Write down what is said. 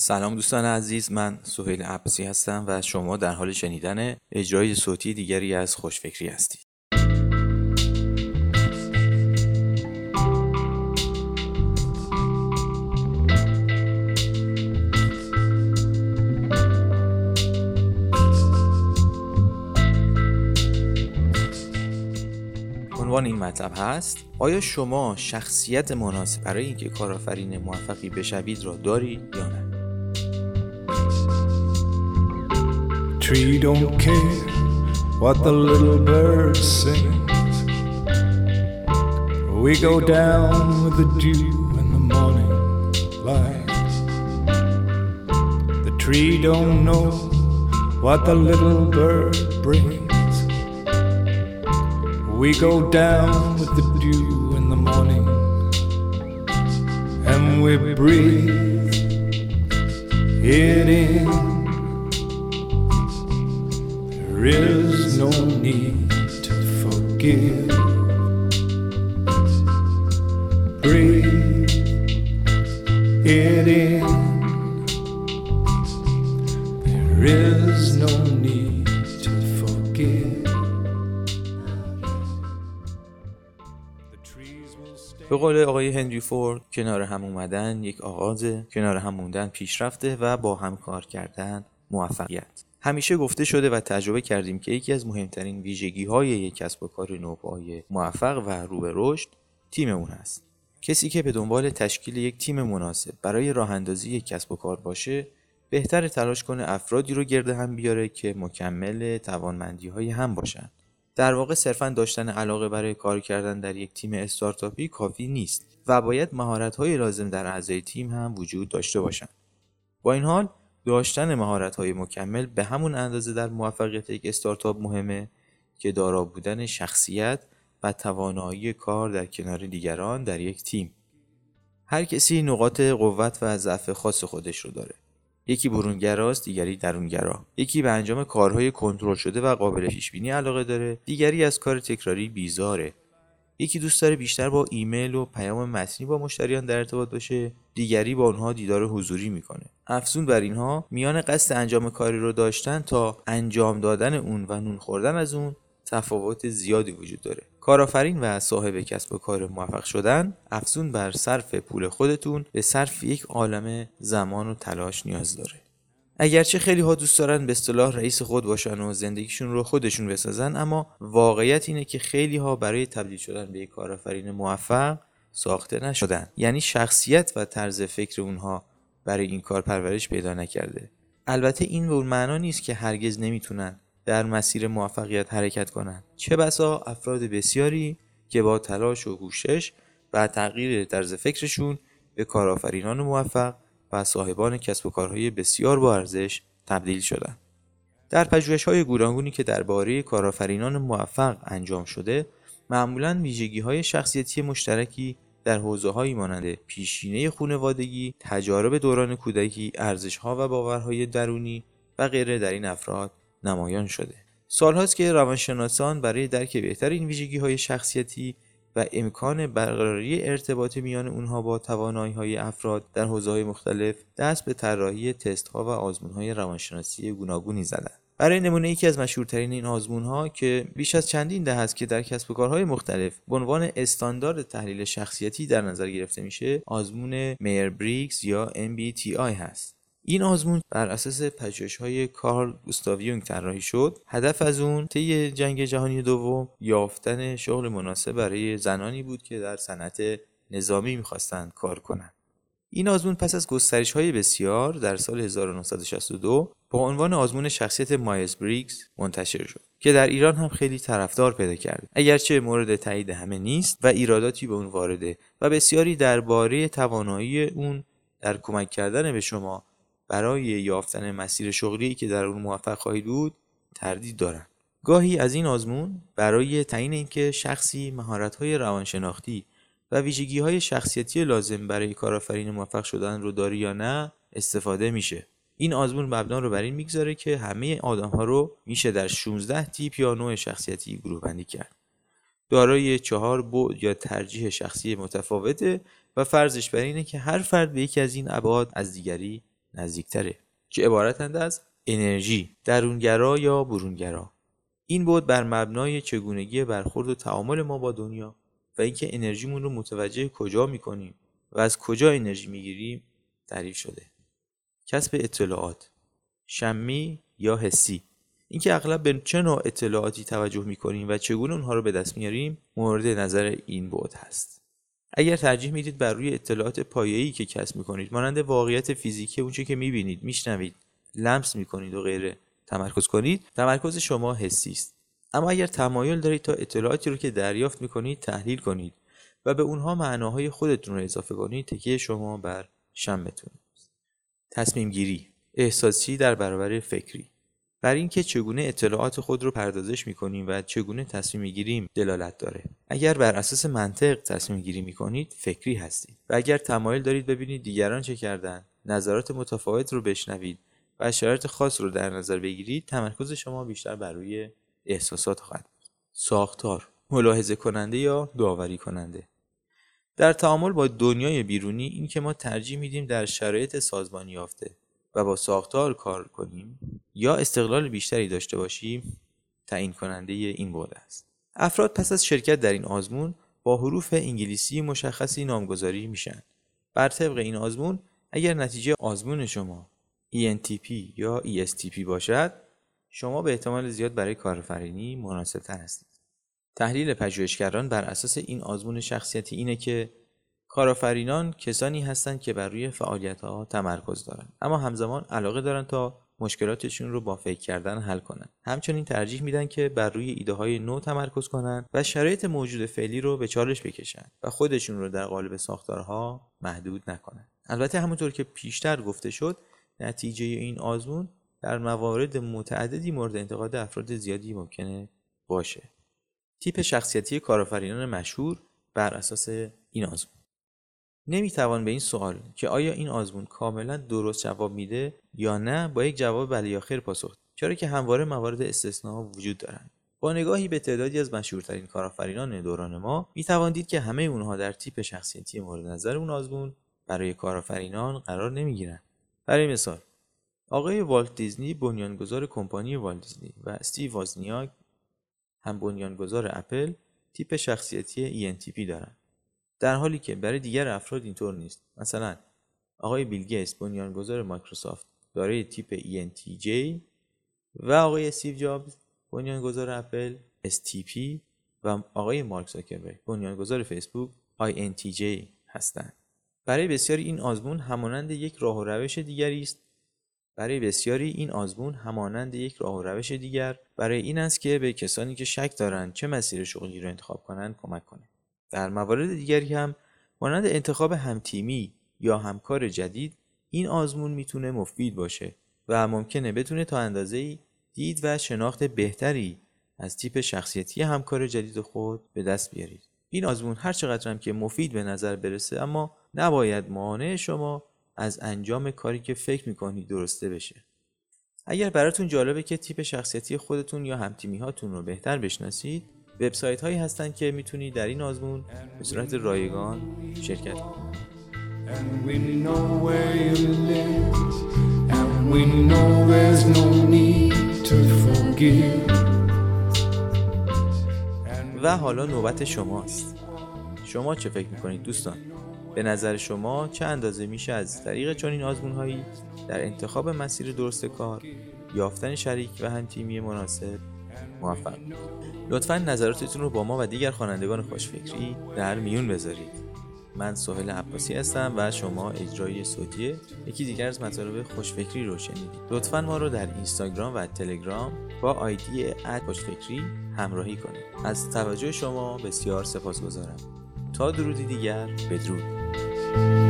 سلام دوستان عزیز، من سهیل عباسی هستم و شما در حال شنیدن اجرای صوتی دیگری از خوشفکری هستید. عنوان این مطلب هست: آیا شما شخصیت مناسب برای اینکه کارآفرین موفقی بشوید را دارید یا نه؟ Tree don't care what the little bird sings. We go down with the dew in the morning light. The tree don't know what the little bird brings. We go down with the dew in the morning and we breathe it in. There is no need to forgive. Breathe it in. There is no need to forgive. به قول آقای هنری فورد، کنار هم اومدن یک آغازه، کنار هم موندن پیشرفته و با هم کار کردن موفقیت. همیشه گفته شده و تجربه کردیم که یکی از مهمترین ویژگی‌های یک کسب و کار نوپای موفق و رو به رشد تیم اون هست. کسی که به دنبال تشکیل یک تیم مناسب برای راه‌اندازی یک کسب و کار باشه، بهتره تلاش کنه افرادی رو گرد هم بیاره که مکمل توانمندی‌های هم باشن. در واقع صرفاً داشتن علاقه برای کار کردن در یک تیم استارتاپی کافی نیست و باید مهارت‌های لازم در اعضای تیم هم وجود داشته باشن. با این حال داشتن مهارت‌های مکمل به همون اندازه در موفقیت یک استارتاپ مهمه که دارا بودن شخصیت و توانایی کار در کنار دیگران در یک تیم. هر کسی نقاط قوت و ضعف خاص خودش رو داره. یکی برونگراست، دیگری درونگرا. یکی به انجام کارهای کنترل شده و قابل پیش‌بینی علاقه داره، دیگری از کار تکراری بیزاره. یکی دوست داره بیشتر با ایمیل و پیام متنی با مشتریان در ارتباط باشه، دیگری با اونها دیدار حضوری میکنه. افزون بر اینها، میان قصد انجام کاری رو داشتن تا انجام دادن اون و نون خوردن از اون تفاوت زیادی وجود داره. کارآفرین و صاحب کسب و کار موفق شدن، افزون بر صرف پول خودتون، به صرف یک عالمه زمان و تلاش نیاز داره. اگرچه خیلی ها دوست دارن به اصطلاح رئیس خود باشن و زندگیشون رو خودشون بسازن، اما واقعیت اینه که خیلی ها برای تبدیل شدن به یک کارآفرین موفق ساخته نشدن. یعنی شخصیت و طرز فکر اونها برای این کار پرورش پیدا نکرده. البته این به اون معنا نیست که هرگز نمیتونن در مسیر موفقیت حرکت کنن. چه بسا افراد بسیاری که با تلاش و کوشش و تغییر طرز فکرشون به کارآفرینان موفق و صاحبان کسب و کارهای بسیار با ارزش تبدیل شدند. در پژوهش‌های گوناگونی که درباره کارآفرینان موفق انجام شده، معمولاً ویژگی‌های شخصیتی مشترکی در حوزه‌هایی مانند پیشینه خانوادگی، تجارب دوران کودکی، ارزش‌ها و باورهای درونی و غیره در این افراد نمایان شده. سال‌هاست که روانشناسان برای درک بهتر این ویژگی‌های شخصیتی و امکان برقراری ارتباط میان اونها با توانایی‌های افراد در حوزه‌های مختلف دست به طراحی تست‌ها و آزمون‌های روانشناسی گوناگونی زدند. برای نمونه یکی از مشهورترین این آزمون‌ها که بیش از چندین دهه است که در کسب و کارهای مختلف به عنوان استاندارد تحلیل شخصیتی در نظر گرفته میشه، آزمون مایر-بریگز یا MBTI هست. این آزمون بر اساس پژوهش‌های کارل گوستاو یونگ طراحی شد. هدف از اون طی جنگ جهانی دوم یافتن شغل مناسب برای زنانی بود که در صنعت نظامی می‌خواستند کار کنند. این آزمون پس از گسترش‌های بسیار در سال 1962 با عنوان آزمون شخصیت مایرز-بریگز منتشر شد که در ایران هم خیلی طرفدار پیدا کرد، اگرچه مورد تایید همه نیست و ایراداتی به اون وارده و بسیاری درباره توانایی اون در کمک کردن به شما برای یافتن مسیر شغلی که در اون موفق خواهید بود تردید دارند. گاهی از این آزمون برای تعیین اینکه شخصی مهارت‌های روانشناختی و ویژگی‌های شخصیتی لازم برای کارآفرین موفق شدن رو داری یا نه استفاده میشه. این آزمون مبنا رو بر این میگذاره که همه آدم‌ها رو میشه در 16 تیپ یا نوع شخصیتی گروه‌بندی کرد. دارای 4 بعد یا ترجیح شخصی متفاوته و فرضش بر اینه که هر فرد به یکی از این ابعاد از دیگری نزدیکتره که عبارتند از انرژی، درونگرا یا برونگرا. این بود بر مبنای چگونگی برخورد و تعامل ما با دنیا و اینکه انرژیمون رو متوجه کجا می‌کنیم و از کجا انرژی می‌گیریم تعریف شده. کسب اطلاعات شمی یا حسی، اینکه اغلب به چه نوع اطلاعاتی توجه می‌کنیم و چگونه اونها رو به دست میاریم مورد نظر این بود هست. اگر ترجیح میدید بر روی اطلاعات پایه‌ای که کسب می‌کنید مانند واقعیت فیزیکی، اون چیزی که می‌بینید، می‌شنوید، لمس می‌کنید و غیره تمرکز کنید، تمرکز شما حسی است. اما اگر تمایل دارید تا اطلاعاتی رو که دریافت می‌کنید تحلیل کنید و به اونها معناهای خودتون رو اضافه کنید، تکیه شما بر شمتون. تصمیم گیری احساسی در برابر فکری، بر اینکه چگونه اطلاعات خود رو پردازش می‌کنیم و چگونه تصمیم می‌گیریم دلالت داره. اگر بر اساس منطق تصمیم گیری می‌کنید فکری هستید و اگر تمایل دارید ببینید دیگران چه کردن، نظرات متفاوت رو بشنوید و شرایط خاص رو در نظر بگیرید، تمرکز شما بیشتر بر روی احساسات خواهد بود. ساختار ملاحظه کننده یا داوری کننده، در تعامل با دنیای بیرونی این که ما ترجیح میدیم در شرایط سازمانی یافته و با ساختار کار کنیم یا استقلال بیشتری داشته باشیم تعیین کننده این بود است. افراد پس از شرکت در این آزمون با حروف انگلیسی مشخصی نامگذاری میشن. بر طبق این آزمون اگر نتیجه آزمون شما ENTP یا ESTP باشد، شما به احتمال زیاد برای کارآفرینی مناسب‌تر هستید. تحلیل پژوهشگران بر اساس این آزمون شخصیتی اینه که کارآفرینان کسانی هستند که بر روی فعالیت‌ها تمرکز دارند، اما همزمان علاقه دارند تا مشکلاتشون رو با فکر کردن حل کنند. همچنین ترجیح میدن که بر روی ایده‌های نو تمرکز کنند و شرایط موجود فعلی رو به چالش بکشند و خودشون رو در قالب ساختارها محدود نکنند. البته همونطور که پیشتر گفته شد، نتیجه این آزمون در موارد متعددی مورد انتقاد افراد زیادی ممکنه باشه. تیپ شخصیتی کارآفرینان مشهور بر اساس این آزمون. نمیتوان به این سوال که آیا این آزمون کاملا درست جواب میده یا نه با یک جواب بله یا خیر پاسخ داد، چرا که همواره موارد استثناء وجود دارند. با نگاهی به تعدادی از مشهورترین کارآفرینان دوران ما میتوان دید که همه اونها در تیپ شخصیتی مورد نظر اون آزمون برای کارآفرینان قرار نمیگیرند. برای مثال، آقای والت دیزنی بنیانگذار کمپانی والت دیزنی و استیو وازنیاک هم بنیانگذار اپل تیپ شخصیتی ENTP دارن، در حالی که برای دیگر افراد اینطور نیست. مثلا آقای بیل گیتس بنیانگذار مایکروسافت دارای تیپ ENTJ و آقای استیو جابز بنیانگذار اپل STP و آقای مارک زاکربرگ بنیانگذار فیسبوک INTJ هستند. برای بسیاری این آزمون همانند یک راه و روش دیگری است. برای این است که به کسانی که شک دارند چه مسیر شغلی را انتخاب کنند کمک کنه. در موارد دیگری هم مانند انتخاب همتیمی یا همکار جدید، این آزمون میتونه مفید باشه و ممکنه بتونه تا اندازه‌ای دید و شناخت بهتری از تیپ شخصیتی همکار جدید خود به دست بیارید. این آزمون هر چقدر هم که مفید به نظر برسه، اما نباید مانع شما از انجام کاری که فکر میکنید درسته بشه. اگر براتون جالبه که تیپ شخصیتی خودتون یا همتیمی هاتون رو بهتر بشناسید، وبسایت هایی هستن که میتونید در این آزمون به صورت رایگان شرکت کنید. و حالا نوبت شماست. شما چه فکر میکنید دوستان؟ به نظر شما چه اندازه میشه از طریق چنین آزمون‌هایی در انتخاب مسیر درست کار، یافتن شریک و هم‌تیمی مناسب موفق؟ لطفاً نظراتتون رو با ما و دیگر خوانندگان خوشفکری در میون بذارید. من سهیل عباسی هستم و شما اجرای صوتی یکی دیگر از مطالب خوشفکری رو شنیدید. لطفاً ما رو در اینستاگرام و تلگرام با آیدی @خوشفکری همراهی کنید. از توجه شما بسیار سپاسگزارم. تا درودی دیگر، بدرود.